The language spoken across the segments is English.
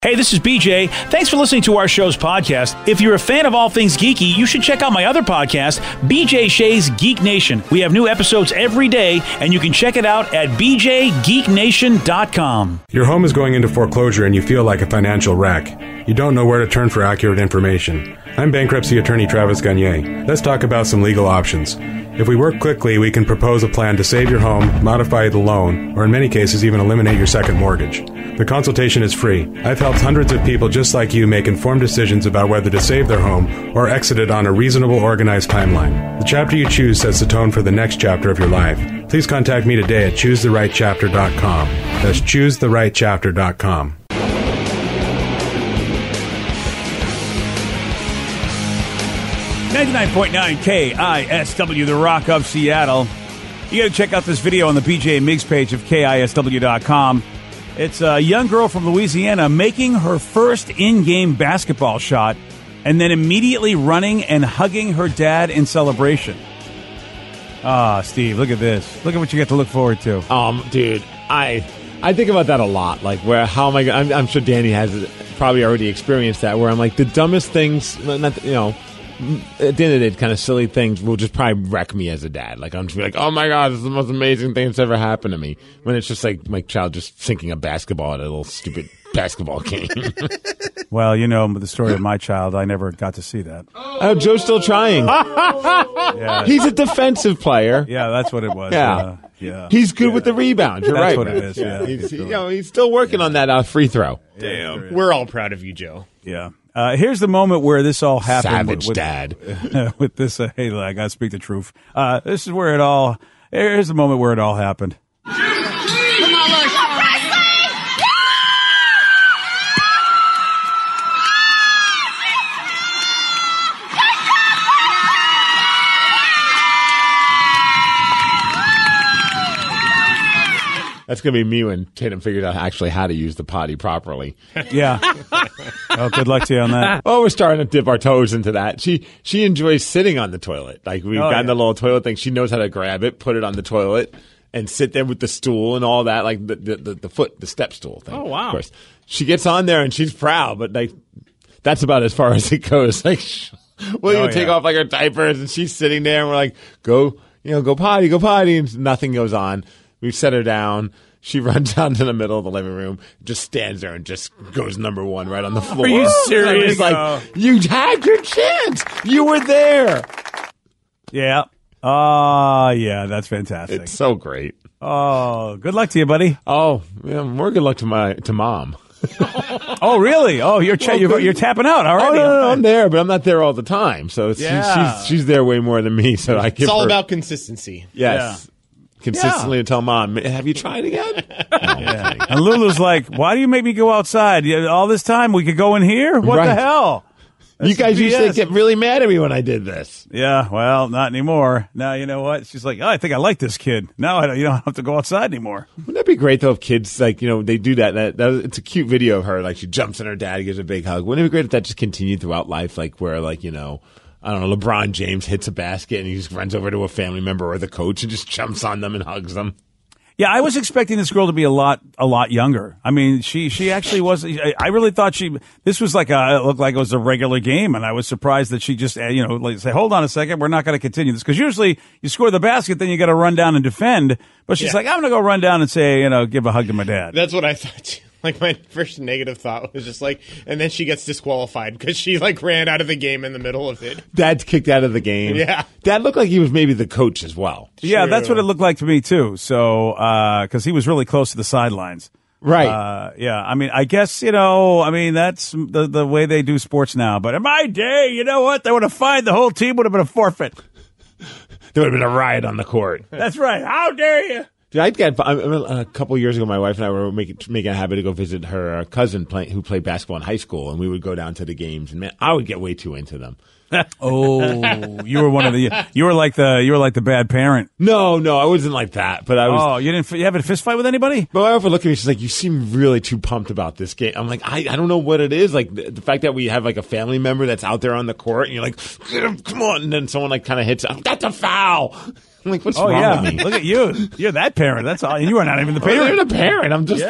Hey, this is BJ. Thanks for listening to our show's podcast. If you're a fan of all things geeky, you should check out my other podcast, BJ Shay's Geek Nation. We have new episodes every day, and you can check it out at BJGeekNation.com. Your home is going into foreclosure, and you feel like a financial wreck. You don't know where to turn for accurate information. I'm bankruptcy attorney Travis Gagné. Let's talk about some legal options. If we work quickly, we can propose a plan to save your home, modify the loan, or in many cases, even eliminate your second mortgage. The consultation is free. I've helped hundreds of people just like you make informed decisions about whether to save their home or exit it on a reasonable, organized timeline. The chapter you choose sets the tone for the next chapter of your life. Please contact me today at ChooseTheRightChapter.com. That's ChooseTheRightChapter.com. KISW, The Rock of Seattle. You got to check out this video on the BJ and Migs page of KISW.com. It's a young girl from Louisiana making her first in-game basketball shot and then immediately running and hugging her dad in celebration. Ah, Steve, look at this. Look at what you get to look forward to. Dude, I think about that a lot. Like, where, how am I going to... I'm sure Danny has probably already experienced that, where I'm like, the dumbest things, not, you know... At the end of the day, kind of silly things will just probably wreck me as a dad. Like, I'm just like, oh my God, this is the most amazing thing that's ever happened to me. When it's just like my child just sinking a basketball at a little stupid basketball game. Well, you know, the story of my child, I never got to see that. Oh, Joe's still trying. Yeah. He's a defensive player. Yeah, that's what it was. Yeah. Yeah. He's good with the rebound. You're that's right. That's what man. It is. Yeah. He's still working on that free throw. Damn. Yeah. We're all proud of you, Joe. Yeah. Here's the moment where this all happened. Savage with dad. With this, hey, I got to speak the truth. Here's the moment where it all happened. That's going to be me when Tatum figured out actually how to use the potty properly. Yeah. Oh, good luck to you on that. Oh, we're starting to dip our toes into that. She enjoys sitting on the toilet. Like, we've gotten the little toilet thing. She knows how to grab it, put it on the toilet, and sit there with the stool and all that, like the step stool thing. Oh, wow. Of course. She gets on there, and she's proud, but like that's about as far as it goes. Like, William take off like her diapers, and she's sitting there, and we're like, go potty, and nothing goes on. We've set her down. She runs out to the middle of the living room, just stands there, and just goes number one right on the floor. Are you serious? It's like, you had your chance. You were there. Yeah. Yeah, that's fantastic. It's so great. Oh, good luck to you, buddy. Oh, yeah, more good luck to mom. Oh, really? Oh, you're tapping out already. Oh, no, I'm there, but I'm not there all the time. So she's there way more than me. So it's all about consistency. Yes. Yeah. Consistently and tell mom, have you tried again? And Lulu's like, why do you make me go outside? All this time we could go in here? What the hell? That's you guys used to get really mad at me when I did this. Yeah, well, not anymore. Now, you know what? She's like, oh, I think I like this kid. Now you don't have to go outside anymore. Wouldn't that be great, though, if kids, like, you know, they do that. It's a cute video of her. Like, she jumps in her dad and gives a big hug. Wouldn't it be great if that just continued throughout life, like, where, like, you know, I don't know, LeBron James hits a basket and he just runs over to a family member or the coach and just jumps on them and hugs them. Yeah, I was expecting this girl to be a lot younger. I mean, she actually was. I really thought this was like it looked like it was a regular game, and I was surprised that she just, like, say, hold on a second, we're not going to continue this, because usually you score the basket, then you got to run down and defend. But she's like, I'm going to go run down and say, give a hug to my dad. That's what I thought too. Like, my first negative thought was just like, and then she gets disqualified because she, like, ran out of the game in the middle of it. Dad's kicked out of the game. Yeah. Dad looked like he was maybe the coach as well. True. Yeah, that's what it looked like to me, too. So, because he was really close to the sidelines. Right. Yeah, I mean, I guess, that's the way they do sports now. But in my day, you know what? They would have fined the whole team, would have been a forfeit. There would have been a riot on the court. That's right. How dare you? Dude, a couple years ago, my wife and I were making a habit to go visit her cousin who played basketball in high school, and we would go down to the games. And man, I would get way too into them. Oh, you were like the bad parent. No, I wasn't like that. But I was. Oh, you have a fist fight with anybody? But my wife would look at me. She's like, "You seem really too pumped about this game." I'm like, I don't know what it is. Like the fact that we have like a family member that's out there on the court, and you're like, "Come on!" And then someone like kind of hits. That's a foul. I'm like, what's wrong with me? Look at you. You're that parent. That's all. You are not even the parent. You're the parent. I'm just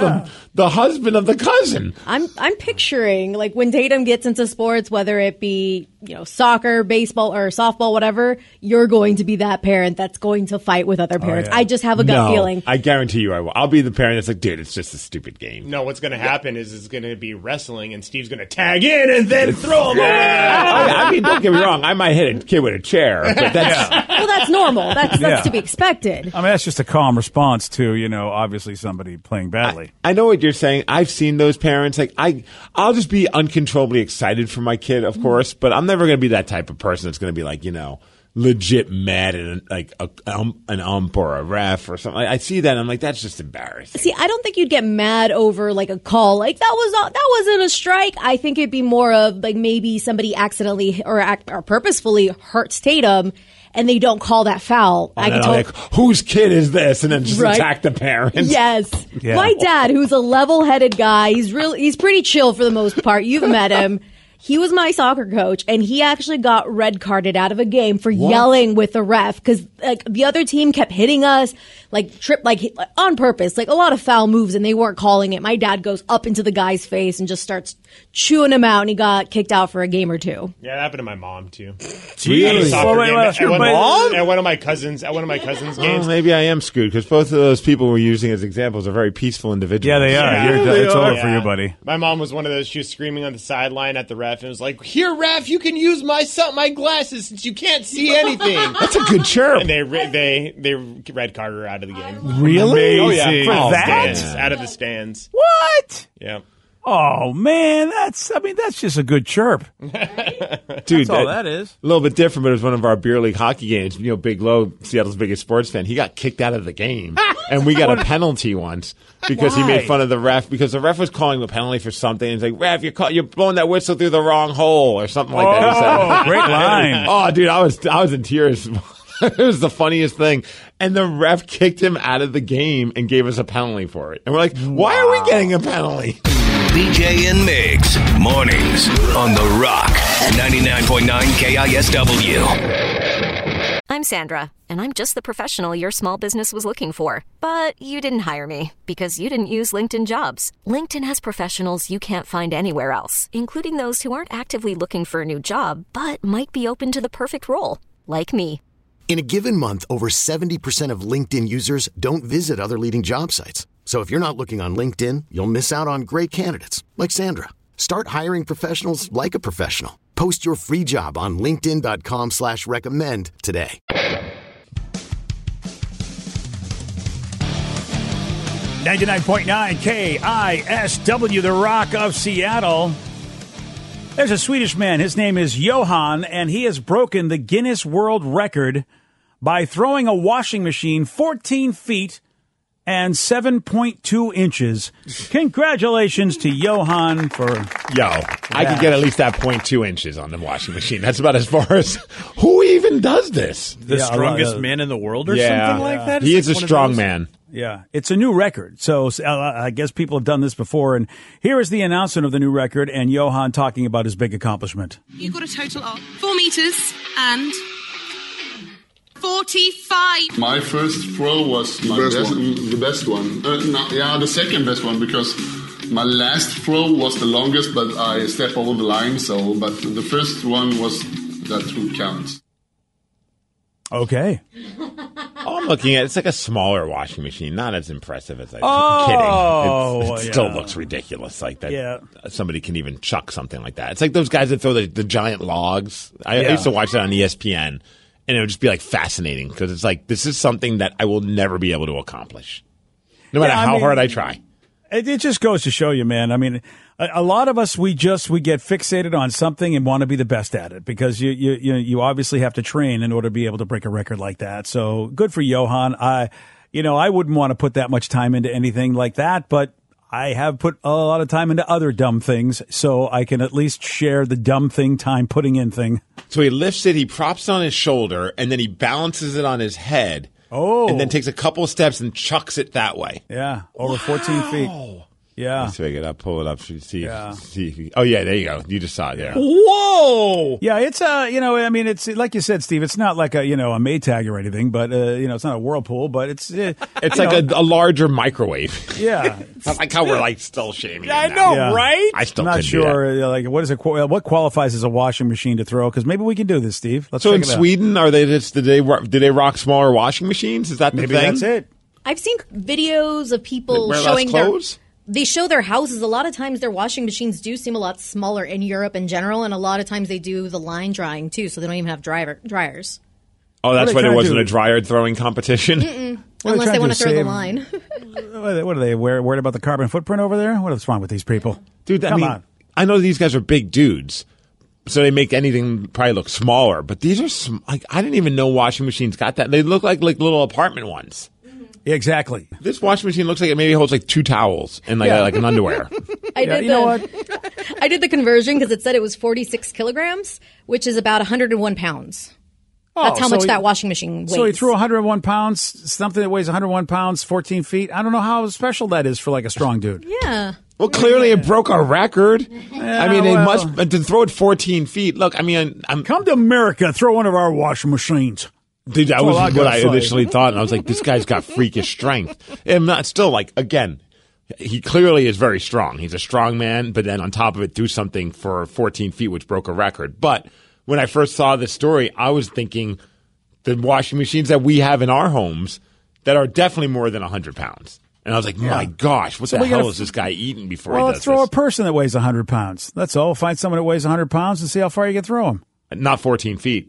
the husband of the cousin. I'm picturing, like, when Tatum gets into sports, whether it be, soccer, baseball, or softball, whatever, you're going to be that parent that's going to fight with other parents. Oh, yeah. I just have a gut feeling. I guarantee you I will. I'll be the parent that's like, dude, it's just a stupid game. No, what's going to happen is it's going to be wrestling, and Steve's going to tag in and then throw him away. I mean, don't get me wrong. I might hit a kid with a chair. But that's, well, that's normal. That's to be expected. I mean, that's just a calm response to, obviously somebody playing badly. I know what you're saying. I've seen those parents. Like, I'll just be uncontrollably excited for my kid, of course, but I'm never going to be that type of person that's going to be like, legit mad at like an ump or a ref or something. I see that and I'm like, that's just embarrassing. See, I don't think you'd get mad over like a call. Like that wasn't a strike. I think it'd be more of like maybe somebody accidentally or purposefully hurts Tatum, and they don't call that foul. Oh, I can tell. Like, whose kid is this? And then just attack the parents. Yes. Yeah. My dad, who's a level-headed guy, he's pretty chill for the most part. You've met him. He was my soccer coach, and he actually got red carded out of a game for yelling with the ref because like the other team kept hitting us, like trip, like on purpose, like a lot of foul moves, and they weren't calling it. My dad goes up into the guy's face and just starts chewing him out, and he got kicked out for a game or two. Yeah, that happened to my mom too. Jeez, at one of my cousins, games. Well, maybe I am screwed because both of those people we're using as examples are very peaceful individuals. Yeah, they are. Yeah, it's over for you, buddy. My mom was one of those. She was screaming on the sideline at the ref. And it was like, here, ref, you can use my glasses since you can't see anything. That's a good chirp. And they red carded her out of the game. Really? Amazing. Oh, yeah. For that? Stands, out of the stands. What? Yeah. Oh, man, that's just a good chirp. Dude, that's all that is. A little bit different, but it was one of our beer league hockey games. Big Lo, Seattle's biggest sports fan, he got kicked out of the game. And we got a penalty once because he made fun of the ref because the ref was calling the penalty for something. And he's like, ref, you're blowing that whistle through the wrong hole or something like that. Oh, great line. Oh, dude, I was in tears. It was the funniest thing. And the ref kicked him out of the game and gave us a penalty for it. And we're like, why are we getting a penalty? BJ and Migs, mornings on The Rock, 99.9 KISW. I'm Sandra, and I'm just the professional your small business was looking for. But you didn't hire me because you didn't use LinkedIn Jobs. LinkedIn has professionals you can't find anywhere else, including those who aren't actively looking for a new job, but might be open to the perfect role, like me. In a given month, over 70% of LinkedIn users don't visit other leading job sites. So if you're not looking on LinkedIn, you'll miss out on great candidates like Sandra. Start hiring professionals like a professional. Post your free job on LinkedIn.com/recommend today. KISW, The Rock of Seattle. There's a Swedish man. His name is Johan, and he has broken the Guinness World Record by throwing a washing machine 14 feet and 7.2 inches. Congratulations to Johan for... I could get at least that 0.2 inches on the washing machine. That's about as far as... Who even does this? The strongest man in the world or something like that? He is a strong man. Yeah. It's a new record. So I guess people have done this before. And here is the announcement of the new record and Johan talking about his big accomplishment. You got a total of 4 meters and... 45. My first throw was the best one. The second best one, because my last throw was the longest, but I stepped over the line. But the first one was that would count. Okay. All I'm looking at, it's like a smaller washing machine. Not as impressive as I'm kidding. It still looks ridiculous. Like that. Yeah. Somebody can even chuck something like that. It's like those guys that throw the giant logs. I used to watch that on ESPN, and it would just be like fascinating because it's like, this is something that I will never be able to accomplish. No matter how hard I try. It just goes to show you, man. I mean, a lot of us, we get fixated on something and want to be the best at it because you obviously have to train in order to be able to break a record like that. So good for Johan. I wouldn't want to put that much time into anything like that, but I have put a lot of time into other dumb things, so I can at least share the dumb thing time putting in thing. So he lifts it, he props it on his shoulder, and then he balances it on his head. Oh. And then takes a couple of steps and chucks it that way. Yeah. Over 14 feet. Yeah. Let's figure it out. Pull it up. See. Oh, yeah. There you go. You just saw it there. Whoa. Yeah. It's, it's like you said, Steve, it's not like a Maytag or anything, but, it's not a Whirlpool, but it's. It's like a larger microwave. Yeah. I like how we're like still shaming. Yeah, I know, yeah. Right? I'm not sure. Do that. Like, what qualifies as a washing machine to throw? Because maybe we can do this, Steve. Let's check it out. So in Sweden, do they rock smaller washing machines? Is that the thing? That's it. I've seen videos of people showing their clothes. They show their houses. A lot of times their washing machines do seem a lot smaller in Europe in general, and a lot of times they do the line drying, too, so they don't even have dryers. Oh, that's why there wasn't a dryer throwing competition? Mm-mm. Unless they want to throw the line. What are they, worried about the carbon footprint over there? What is wrong with these people? Dude, Come on. I know these guys are big dudes, so they make anything probably look smaller, but these are I didn't even know washing machines got that. They look like little apartment ones. Exactly. This washing machine looks like it maybe holds like two towels and like an underwear. I did the conversion because it said it was 46 kilograms, which is about 101 pounds. That's how much that washing machine weighs. So he threw 101 pounds, something that weighs 101 pounds, 14 feet. I don't know how special that is for like a strong dude. Yeah. Well, clearly it broke a record. Yeah, it must, to throw it 14 feet. Look, come to America, throw one of our washing machines. Dude, that was what I initially thought, and I was like, this guy's got freakish strength. And not still, like, again, he clearly is very strong. He's a strong man, but then on top of it, do something for 14 feet, which broke a record. But when I first saw this story, I was thinking the washing machines that we have in our homes that are definitely more than 100 pounds. And I was like, my gosh, what the hell is this guy eating before he does this? Well, throw a person that weighs 100 pounds. That's all. Find someone that weighs 100 pounds and see how far you can throw him. Not 14 feet.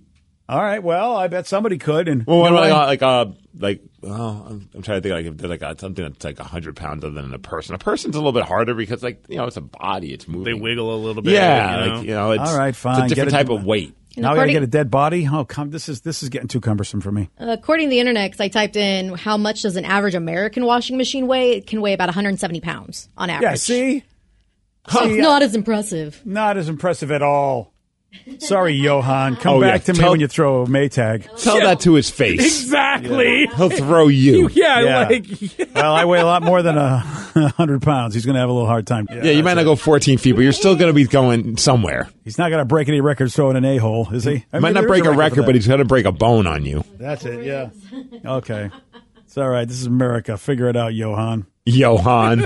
All right. Well, I bet somebody could. And I'm trying to think. Like, if there's something that's like 100 pounds other than a person. A person's a little bit harder because, it's a body. It's moving. They wiggle a little bit. Yeah. All right. Fine. It's a different type of weight. Now I got to get a dead body. Oh, come! This is getting too cumbersome for me. According to the internet, because I typed in how much does an average American washing machine weigh? It can weigh about 170 pounds on average. Yeah. See. So it's not as impressive. Not as impressive at all. Sorry, Johan. Come back to me when you throw a Maytag. Tell that to his face. Exactly. Yeah. He'll throw you. Well, I weigh a lot more than 100 pounds. He's going to have a little hard time. Yeah, you might not go 14 feet, but you're still going to be going somewhere. He's not going to break any records throwing an a-hole, is he? He might not break a record, but he's going to break a bone on you. That's it, yeah. Okay. It's all right. This is America. Figure it out, Johan. That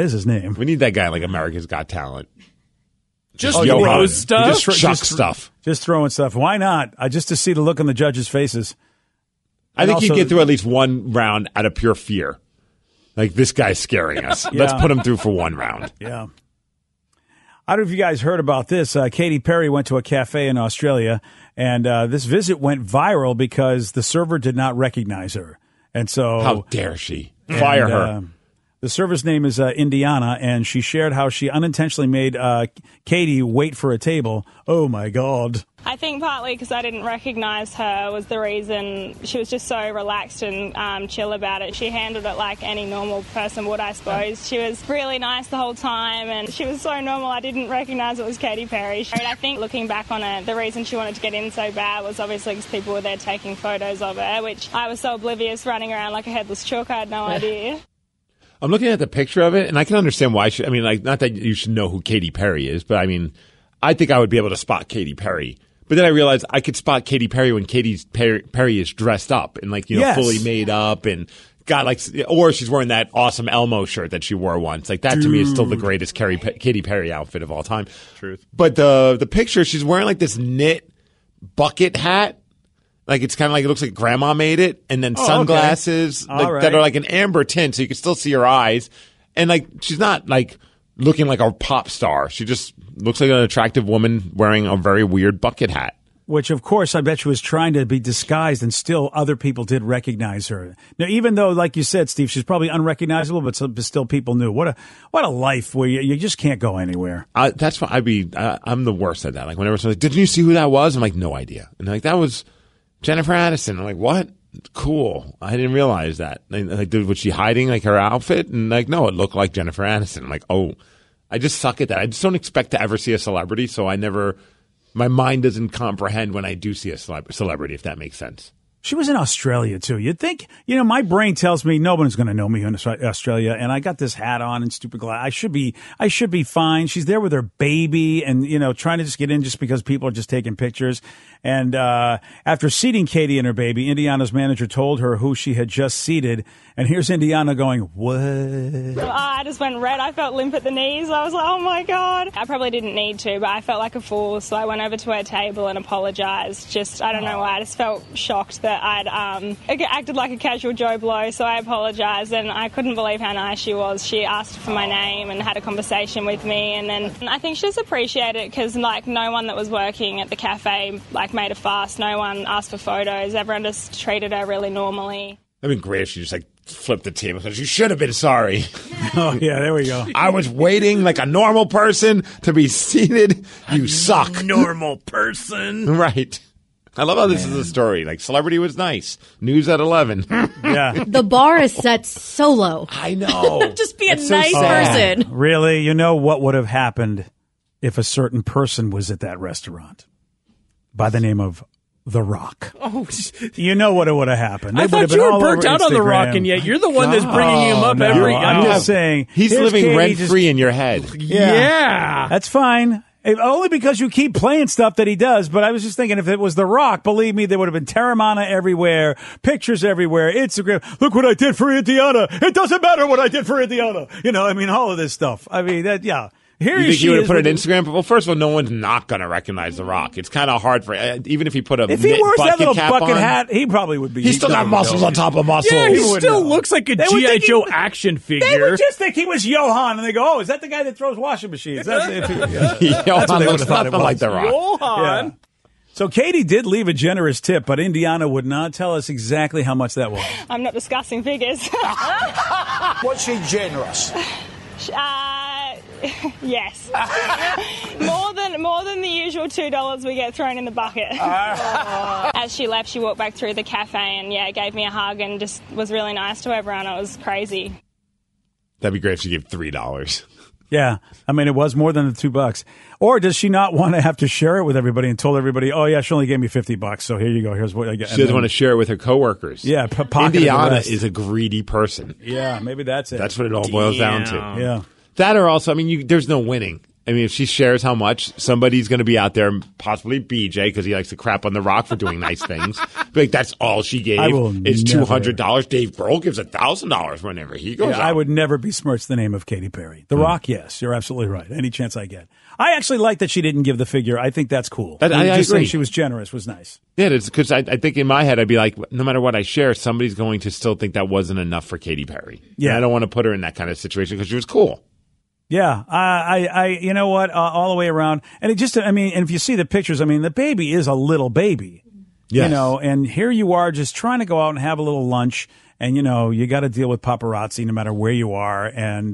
is his name. We need that guy like America's Got Talent. Just chuck stuff. Just throwing stuff. Why not? Just to see the look on the judges' faces. I think he'd get through at least one round out of pure fear. Like, this guy's scaring us. Yeah. Let's put him through for one round. Yeah. I don't know if you guys heard about this. Katy Perry went to a cafe in Australia, and this visit went viral because the server did not recognize her. And so, how dare she? Fire her. The server's name is Indiana, and she shared how she unintentionally made Katy wait for a table. Oh, my God. I think partly because I didn't recognize her was the reason. She was just so relaxed and chill about it. She handled it like any normal person would, I suppose. She was really nice the whole time, and she was so normal I didn't recognize it was Katy Perry. And I think looking back on it, the reason she wanted to get in so bad was obviously because people were there taking photos of her, which I was so oblivious, running around like a headless chook. I had no idea. I'm looking at the picture of it, and I can understand why she – not that you should know who Katy Perry is, but I think I would be able to spot Katy Perry. But then I realized I could spot Katy Perry when Katy Perry is dressed up and like, you know, fully made up and got like, or she's wearing that awesome Elmo shirt that she wore once. Like that to me is still the greatest Katy Perry outfit of all time. Truth. But the picture, she's wearing like this knit bucket hat. Like it's kind of like it looks like grandma made it, and then sunglasses that are like an amber tint, so you can still see her eyes. And like she's not like looking like a pop star; she just looks like an attractive woman wearing a very weird bucket hat. Which, of course, I bet you was trying to be disguised, and still other people did recognize her. Now, even though, like you said, Steve, she's probably unrecognizable, but still people knew. What a life where you just can't go anywhere. That's why I'm the worst at that. Like whenever someone's like, "Didn't you see who that was?" I'm like, "No idea," and like that was Jennifer Addison. I'm like, what? Cool. I didn't realize that. Like, was she hiding like her outfit? And like, no, it looked like Jennifer Addison. I'm like, oh, I just suck at that. I just don't expect to ever see a celebrity, so my mind doesn't comprehend when I do see a celebrity, if that makes sense. She was in Australia, too. You'd think, you know, my brain tells me nobody's going to know me in Australia, and I got this hat on and stupid glass. I should be fine. She's there with her baby and, you know, trying to just get in just because people are just taking pictures. And after seating Katy and her baby, Indiana's manager told her who she had just seated. And here's Indiana going, what? I just went red. I felt limp at the knees. I was like, oh, my God. I probably didn't need to, but I felt like a fool. So I went over to her table and apologized. Just, I don't know why. I just felt shocked that I'd acted like a casual Joe Blow, so I apologised, and I couldn't believe how nice she was. She asked for my name and had a conversation with me, and then I think she just appreciated it because, like, no one that was working at the cafe, like, made a fuss. No one asked for photos. Everyone just treated her really normally. That'd been great if she just, like, flipped the table. You should have been sorry. Oh, yeah, there we go. I was waiting like a normal person to be seated. You suck. Normal person. Right. I love how this is a story. Like, celebrity was nice. News at 11. Yeah. The bar is set so low. I know. Just be a nice person. Really? You know what would have happened if a certain person was at that restaurant by the name of The Rock. Oh, you know what it would have happened. I thought you were burnt out on The Rock, and yet you're the one that's bringing him up every... I'm just saying. He's living rent-free in your head. Yeah. That's fine. If only because you keep playing stuff that he does, but I was just thinking if it was The Rock, believe me, there would have been Terramana everywhere, pictures everywhere, Instagram. Look what I did for Indiana. It doesn't matter what I did for Indiana. You know, I mean, all of this stuff. I mean, that, yeah. Here you think you would have put an Instagram? Well, first of all, no one's not going to recognize The Rock. It's kind of hard for even if he put a. If he wears that little bucket hat, he probably would be. He's still got muscles on top of muscles. Yeah, he still looks like a G.I. Joe action figure. They would just think he was Johan, and they go, "Oh, is that the guy that throws washing machines?" Johan looks nothing like The Rock. Johan. Yeah. So Katy did leave a generous tip, but Indiana would not tell us exactly how much that was. I'm not discussing figures. Was she generous? Yes. More than the usual $2 we get thrown in the bucket. As she left, she walked back through the cafe and, yeah, gave me a hug and just was really nice to everyone. It was crazy. That'd be great if she gave $3. Yeah. I mean, it was more than the $2. Or does she not want to have to share it with everybody and told everybody, oh, yeah, she only gave me $50, so here you go. Here's what I get. She doesn't want to share it with her coworkers. Yeah. Indiana is a greedy person. Yeah, maybe that's it. That's what it all boils down to. Yeah. That or also, I mean, there's no winning. I mean, if she shares how much, somebody's going to be out there, possibly BJ, because he likes to crap on The Rock for doing nice things. Be like, that's all she gave. It's $200. Dave Grohl gives $1,000 whenever he goes out. I would never besmirch the name of Katy Perry. The Rock, yes. You're absolutely right. Any chance I get. I actually like that she didn't give the figure. I think that's cool. I agree. She was generous was nice. Yeah, because I think in my head, I'd be like, no matter what I share, somebody's going to still think that wasn't enough for Katy Perry. Yeah. And I don't want to put her in that kind of situation because she was cool. Yeah, I you know what, all the way around. And it just, I mean, and if you see the pictures, I mean, the baby is a little baby, you know, and here you are just trying to go out and have a little lunch. And, you know, you got to deal with paparazzi no matter where you are. And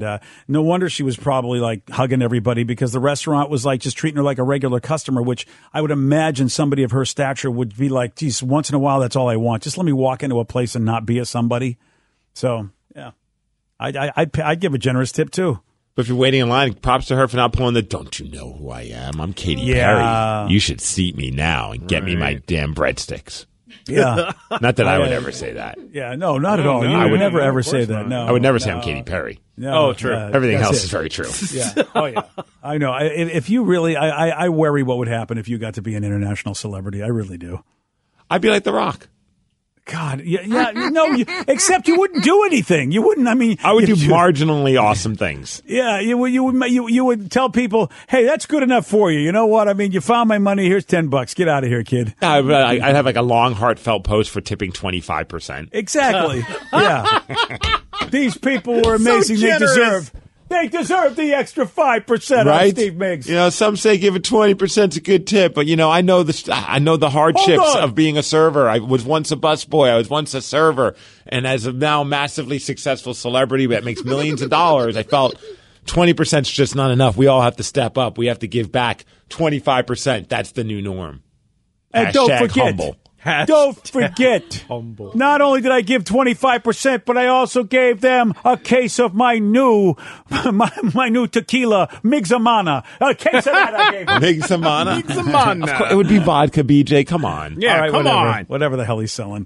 no wonder she was probably like hugging everybody because the restaurant was like just treating her like a regular customer, which I would imagine somebody of her stature would be like, geez, once in a while, that's all I want. Just let me walk into a place and not be a somebody. So, yeah, I'd give a generous tip, too. But if you're waiting in line, props to her for not pulling the, don't you know who I am? I'm Katy Perry. You should seat me now and get me my damn breadsticks. Yeah. Not that I would ever say that. Yeah, no, not at all. No, I would never ever say that. No, I would never say I'm Katy Perry. No, oh, true. Everything else is very true. Yeah. Oh, yeah. I know. If you really – I worry what would happen if you got to be an international celebrity. I really do. I'd be like The Rock. God, yeah, no, except you wouldn't do anything. You wouldn't, I mean. I would do marginally awesome things. Yeah, you would tell people, hey, that's good enough for you. You know what? I mean, you found my money. Here's $10. Get out of here, kid. I'd have like a long, heartfelt post for tipping 25%. Exactly. Yeah. These people were amazing. So they deserve the extra 5%, right? On Steve Miggs. You know, some say giving 20% is a good tip, but you know, I know the hardships of being a server. I was once a busboy. I was once a server, and as a now massively successful celebrity that makes millions of dollars, I felt 20%'s just not enough. We all have to step up. We have to give back 25%. That's the new norm. And don't forget, not only did I give 25%, but I also gave them a case of my new tequila, Migsamana. A case of that I gave them. Migsamana. It would be vodka, BJ. Come on. Yeah, right, come on. Whatever the hell he's selling.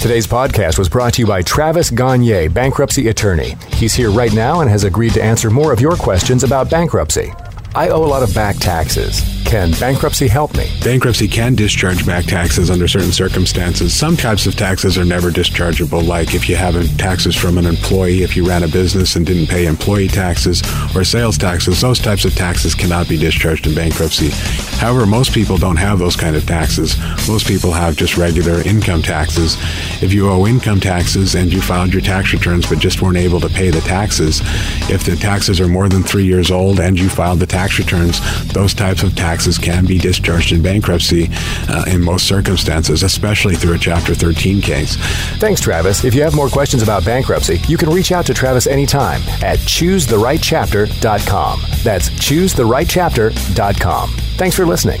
Today's podcast was brought to you by Travis Gagné, bankruptcy attorney. He's here right now and has agreed to answer more of your questions about bankruptcy. I owe a lot of back taxes. Can bankruptcy help me? Bankruptcy can discharge back taxes under certain circumstances. Some types of taxes are never dischargeable, like if you have taxes from an employee, if you ran a business and didn't pay employee taxes or sales taxes. Those types of taxes cannot be discharged in bankruptcy. However, most people don't have those kind of taxes. Most people have just regular income taxes. If you owe income taxes and you filed your tax returns but just weren't able to pay the taxes, if the taxes are more than 3 years old and you filed the tax returns, those types of taxes can be discharged in bankruptcy in most circumstances, especially through a Chapter 13 case. Thanks, Travis. If you have more questions about bankruptcy, you can reach out to Travis anytime at ChooseTheRightChapter.com. That's ChooseTheRightChapter.com. Thanks for listening.